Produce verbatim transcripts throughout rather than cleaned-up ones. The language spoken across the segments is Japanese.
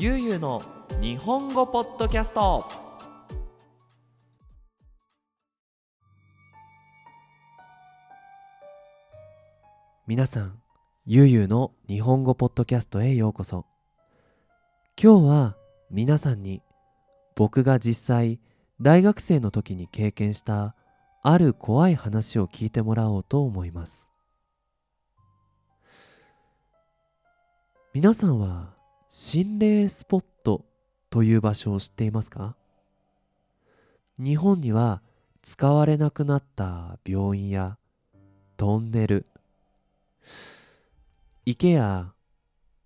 ゆうゆうの日本語ポッドキャスト。皆さん、ゆうゆうの日本語ポッドキャストへようこそ。今日は皆さんに僕が実際大学生の時に経験したある怖い話を聞いてもらおうと思います。皆さんは心霊スポットという場所を知っていますか？日本には使われなくなった病院やトンネル、池や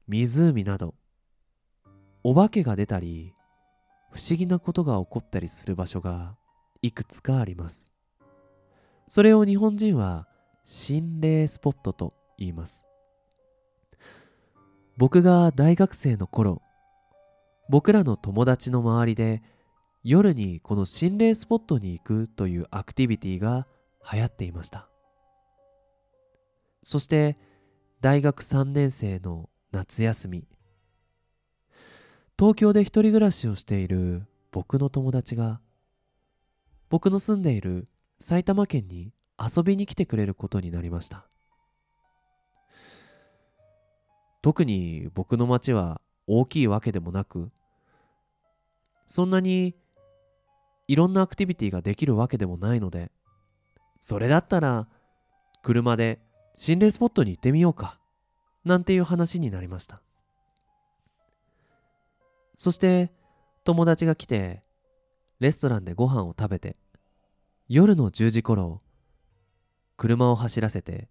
湖など、お化けが出たり不思議なことが起こったりする場所がいくつかあります。それを日本人は心霊スポットと言います。僕が大学生の頃、僕らの友達の周りで夜にこの心霊スポットに行くというアクティビティが流行っていました。そして大学さんねん生の夏休み、東京で一人暮らしをしている僕の友達が僕の住んでいる埼玉県に遊びに来てくれることになりました。特に僕の町は大きいわけでもなく、そんなにいろんなアクティビティができるわけでもないので、それだったら車で心霊スポットに行ってみようかなんていう話になりました。そして友達が来てレストランでご飯を食べて、夜のじゅうじ頃車を走らせて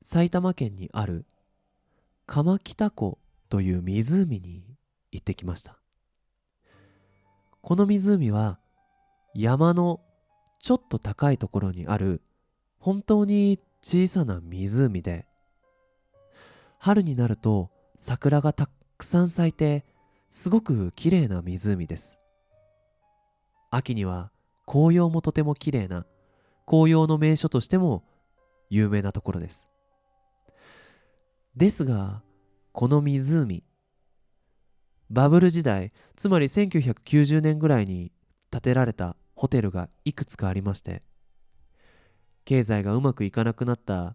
埼玉県にある鎌北湖という湖に行ってきました。この湖は山のちょっと高いところにある本当に小さな湖で、春になると桜がたくさん咲いてすごく綺麗な湖です。秋には紅葉もとても綺麗な紅葉の名所としても有名なところです。ですがこの湖、バブル時代、つまりせんきゅうひゃくきゅうじゅうねんぐらいに建てられたホテルがいくつかありまして、経済がうまくいかなくなった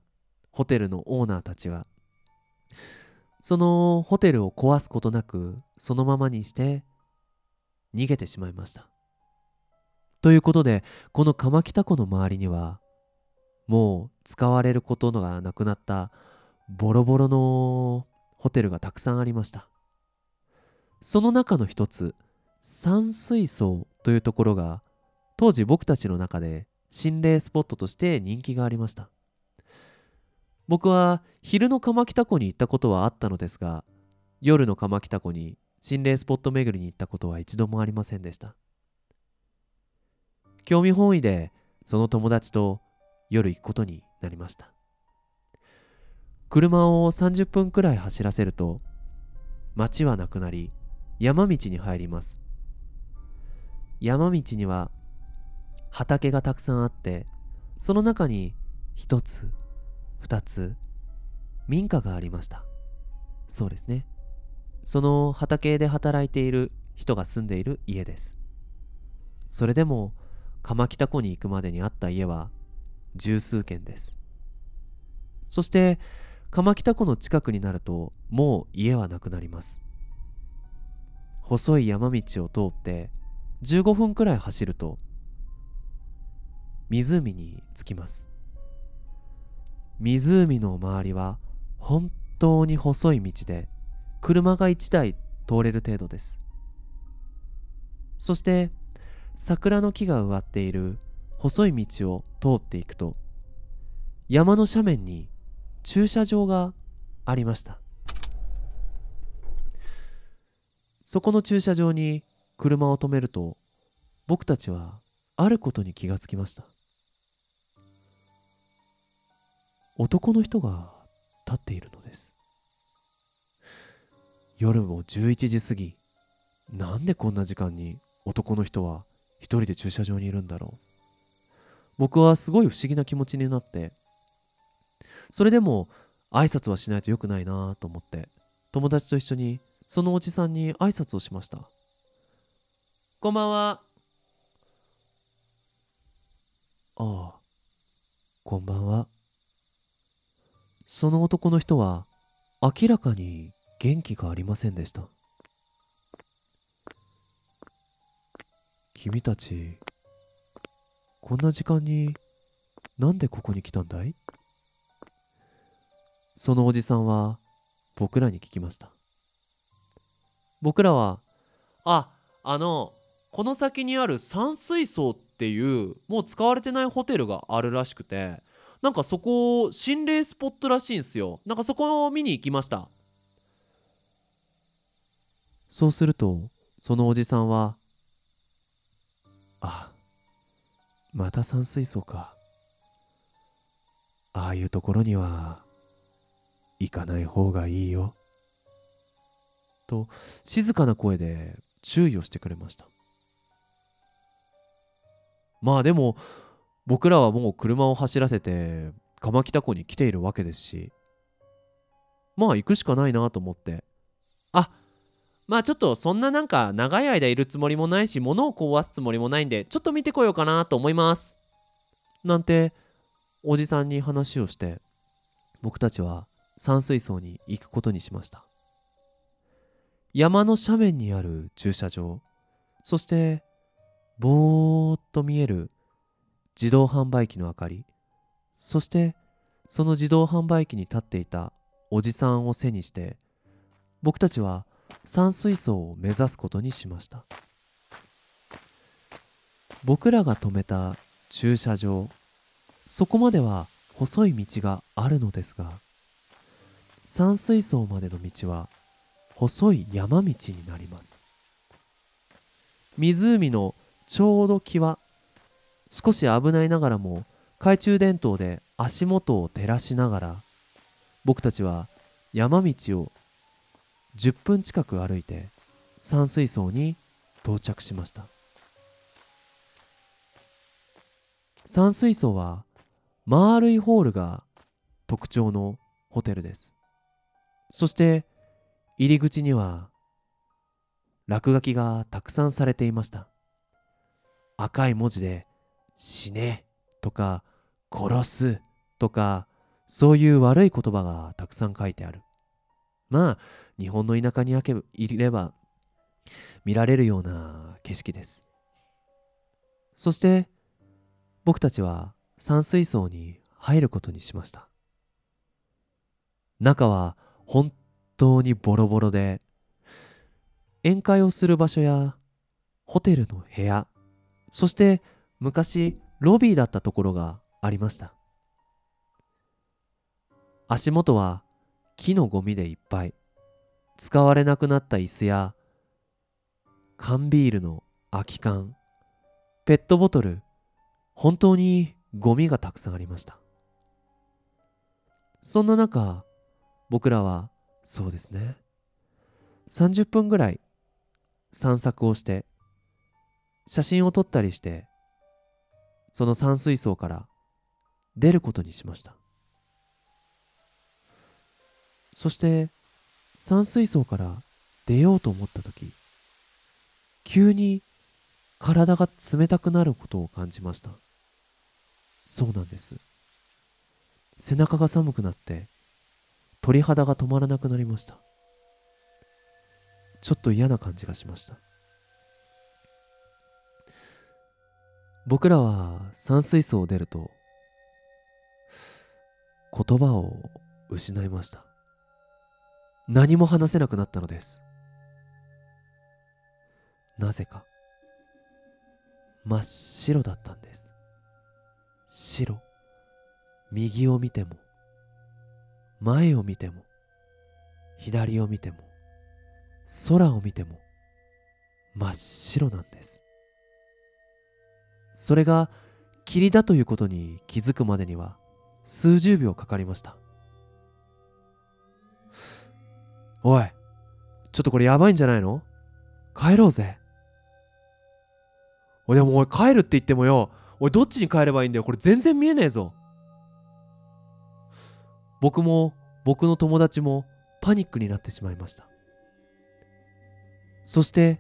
ホテルのオーナーたちはそのホテルを壊すことなくそのままにして逃げてしまいました。ということでこの鎌北湖の周りにはもう使われることがなくなったボロボロのホテルがたくさんありました。その中の一つ、山水荘というところが当時僕たちの中で心霊スポットとして人気がありました。僕は昼の鎌北湖に行ったことはあったのですが、夜の鎌北湖に心霊スポット巡りに行ったことは一度もありませんでした。興味本位でその友達と夜行くことになりました。車をさんじゅっぷんくらい走らせると町はなくなり山道に入ります。山道には畑がたくさんあって、その中に一つ二つ民家がありました。そうですね、その畑で働いている人が住んでいる家です。それでも鎌北湖に行くまでにあった家は十数軒です。そして鎌北湖の近くになるともう家はなくなります。細い山道を通ってじゅうごふんくらい走ると湖に着きます。湖の周りは本当に細い道で車がいちだい通れる程度です。そして桜の木が植わっている細い道を通っていくと、山の斜面に駐車場がありました。そこの駐車場に車を止めると、僕たちはあることに気がつきました。男の人が立っているのです。夜もじゅういちじ過ぎ、なんでこんな時間に男の人は一人で駐車場にいるんだろう。僕はすごい不思議な気持ちになって、それでも挨拶はしないと良くないなと思って、友達と一緒にそのおじさんに挨拶をしました。こんばんは。ああ、こんばんは。その男の人は明らかに元気がありませんでした。君たち、こんな時間になんでここに来たんだい？そのおじさんは僕らに聞きました。僕らは、あ、あのこの先にある山水荘っていうもう使われてないホテルがあるらしくて、なんかそこ心霊スポットらしいんですよ。なんかそこを見に行きました。そうするとそのおじさんは、あ、また山水荘か。ああいうところには行かない方がいいよ。と静かな声で注意をしてくれました。まあでも僕らはもう車を走らせて鎌北湖に来ているわけですし、まあ行くしかないなと思って、あ、まあちょっとそんななんか長い間いるつもりもないし、物を壊すつもりもないんで、ちょっと見てこようかなと思いますなんておじさんに話をして、僕たちは山水荘に行くことにしました。山の斜面にある駐車場、そしてぼーっと見える自動販売機の明かり、そしてその自動販売機に立っていたおじさんを背にして、僕たちは山水荘を目指すことにしました。僕らが止めた駐車場、そこまでは細い道があるのですが、山水荘までの道は細い山道になります。湖のちょうど際、少し危ないながらも懐中電灯で足元を照らしながら、僕たちは山道をじゅっぷん近く歩いて山水荘に到着しました。山水荘は丸いホールが特徴のホテルです。そして入り口には落書きがたくさんされていました。赤い文字で死ねとか殺すとか、そういう悪い言葉がたくさん書いてある。まあ日本の田舎にいれば見られるような景色です。そして僕たちは山水荘に入ることにしました。中は本当にボロボロで、宴会をする場所やホテルの部屋、そして昔ロビーだったところがありました。足元は木のゴミでいっぱい、使われなくなった椅子や缶ビールの空き缶、ペットボトル、本当にゴミがたくさんありました。そんな中、僕らはそうですね、さんじゅっぷんぐらい散策をして写真を撮ったりして、その山水荘から出ることにしました。そして山水荘から出ようと思った時、急に体が冷たくなることを感じました。そうなんです。背中が寒くなって鳥肌が止まらなくなりました。ちょっと嫌な感じがしました。僕らは山水荘を出ると言葉を失いました。何も話せなくなったのです。なぜか真っ白だったんです。白、右を見ても、前を見ても、左を見ても、空を見ても、真っ白なんです。それが霧だということに気づくまでには数十秒かかりました。おい、ちょっとこれやばいんじゃないの？帰ろうぜ。おい、でもおい、帰るって言ってもよ、おい、どっちに帰ればいいんだよ、これ全然見えねえぞ。僕も僕の友達もパニックになってしまいました。そして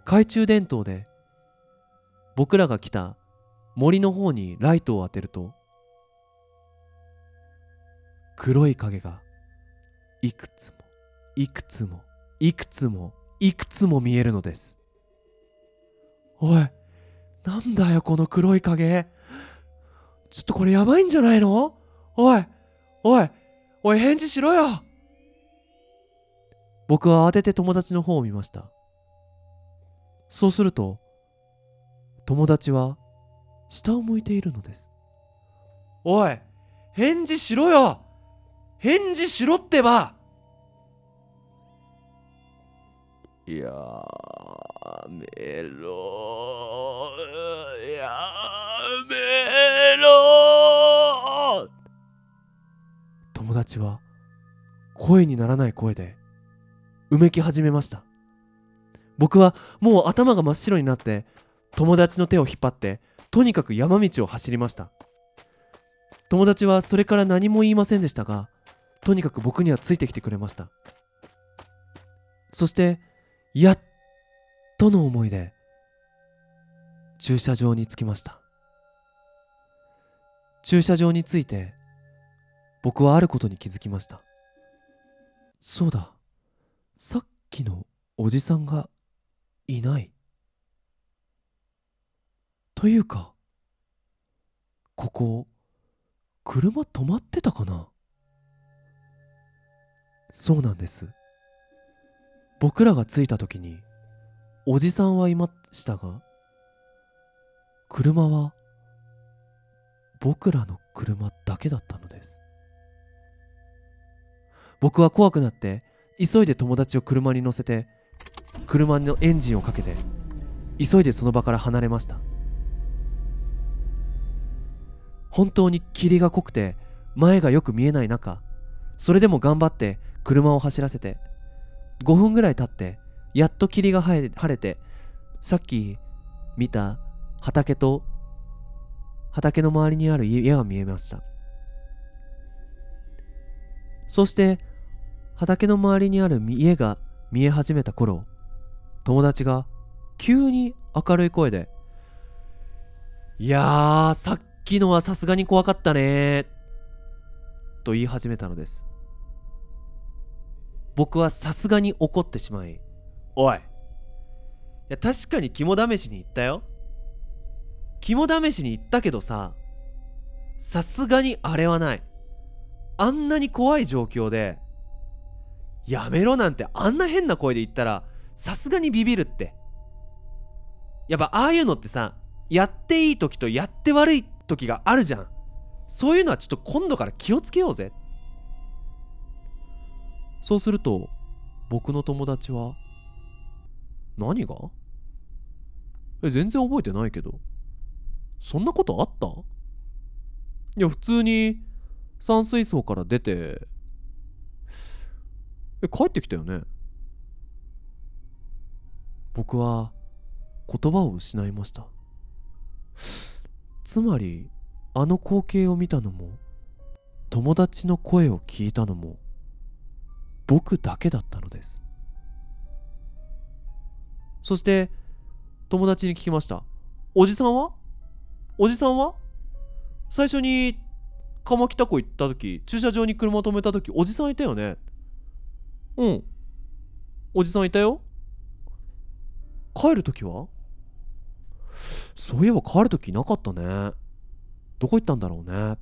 懐中電灯で僕らが来た森の方にライトを当てると、黒い影がいくつもいくつもいくつもいくつも見えるのです。おい、なんだよこの黒い影、ちょっとこれやばいんじゃないの？おいおいおい、返事しろよ。僕は慌てて友達の方を見ました。そうすると友達は下を向いているのです。おい、返事しろよ、返事しろってば。やめろやめろ。友達は声にならない声でうめき始めました。僕はもう頭が真っ白になって友達の手を引っ張ってとにかく山道を走りました。友達はそれから何も言いませんでしたが、とにかく僕にはついてきてくれました。そしてやっとの思いで駐車場に着きました。駐車場に着いて僕はあることに気づきました。そうだ、さっきのおじさんがいない。というか、ここ車止まってたかな。そうなんです。僕らが着いた時におじさんはいましたが、車は僕らの車だけだったのです。僕は怖くなって急いで友達を車に乗せて、車のエンジンをかけて急いでその場から離れました。本当に霧が濃くて前がよく見えない中、それでも頑張って車を走らせてごふんぐらい経ってやっと霧が晴れて、さっき見た畑と畑の周りにある家が見えました。そして畑の周りにある家が見え始めた頃、友達が急に明るい声で、いやー、さっきのはさすがに怖かったねと言い始めたのです。僕はさすがに怒ってしまい、おい、いや確かに肝試しに行ったよ。肝試しに行ったけどさ、さすがにあれはない。あんなに怖い状況でやめろなんてあんな変な声で言ったらさすがにビビるって。やっぱああいうのってさ、やっていい時とやって悪い時があるじゃん。そういうのはちょっと今度から気をつけようぜ。そうすると僕の友達は、何が？え、全然覚えてないけど、そんなことあった？いや普通に山水槽から出て、え、帰ってきたよね。僕は言葉を失いました。つまりあの光景を見たのも友達の声を聞いたのも僕だけだったのです。そして友達に聞きました。おじさんはおじさんは最初に鎌北湖行った時、駐車場に車止めた時、おじさんいたよね。うん、おじさんいたよ。帰る時は？そういえば帰る時いなかったね。どこ行ったんだろうね。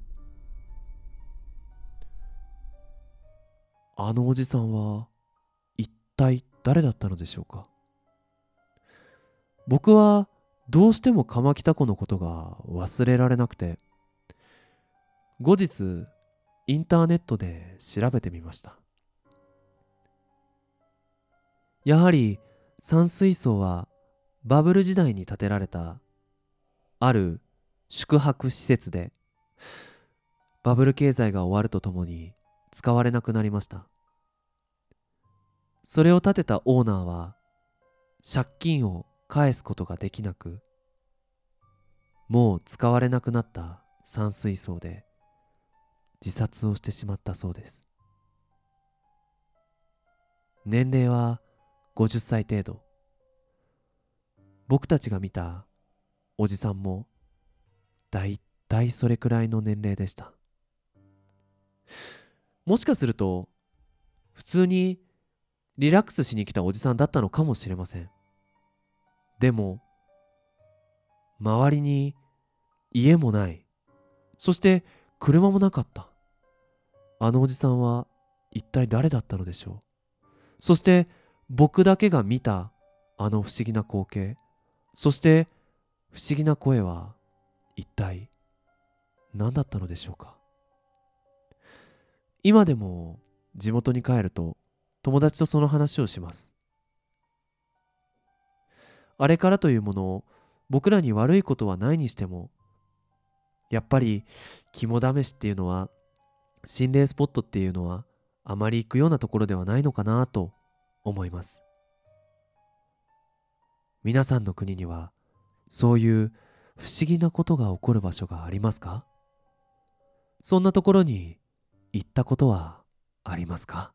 あのおじさんは一体誰だったのでしょうか。僕はどうしても鎌北湖のことが忘れられなくて、後日インターネットで調べてみました。やはり山水荘はバブル時代に建てられたある宿泊施設で、バブル経済が終わるとともに使われなくなりました。それを建てたオーナーは借金を返すことができなく、もう使われなくなった山水槽で自殺をしてしまったそうです。年齢はごじゅっさい程度。僕たちが見たおじさんもだいたいそれくらいの年齢でした。もしかすると普通にリラックスしに来たおじさんだったのかもしれません。でも周りに家もない、そして車もなかった。あのおじさんは一体誰だったのでしょう。そして僕だけが見たあの不思議な光景、そして不思議な声は一体何だったのでしょうか。今でも地元に帰ると友達とその話をします。あれからというもの、僕らに悪いことはないにしても、やっぱり肝試しっていうのは、心霊スポットっていうのはあまり行くようなところではないのかなと思います。皆さんの国にはそういう不思議なことが起こる場所がありますか？そんなところに行ったことはありますか？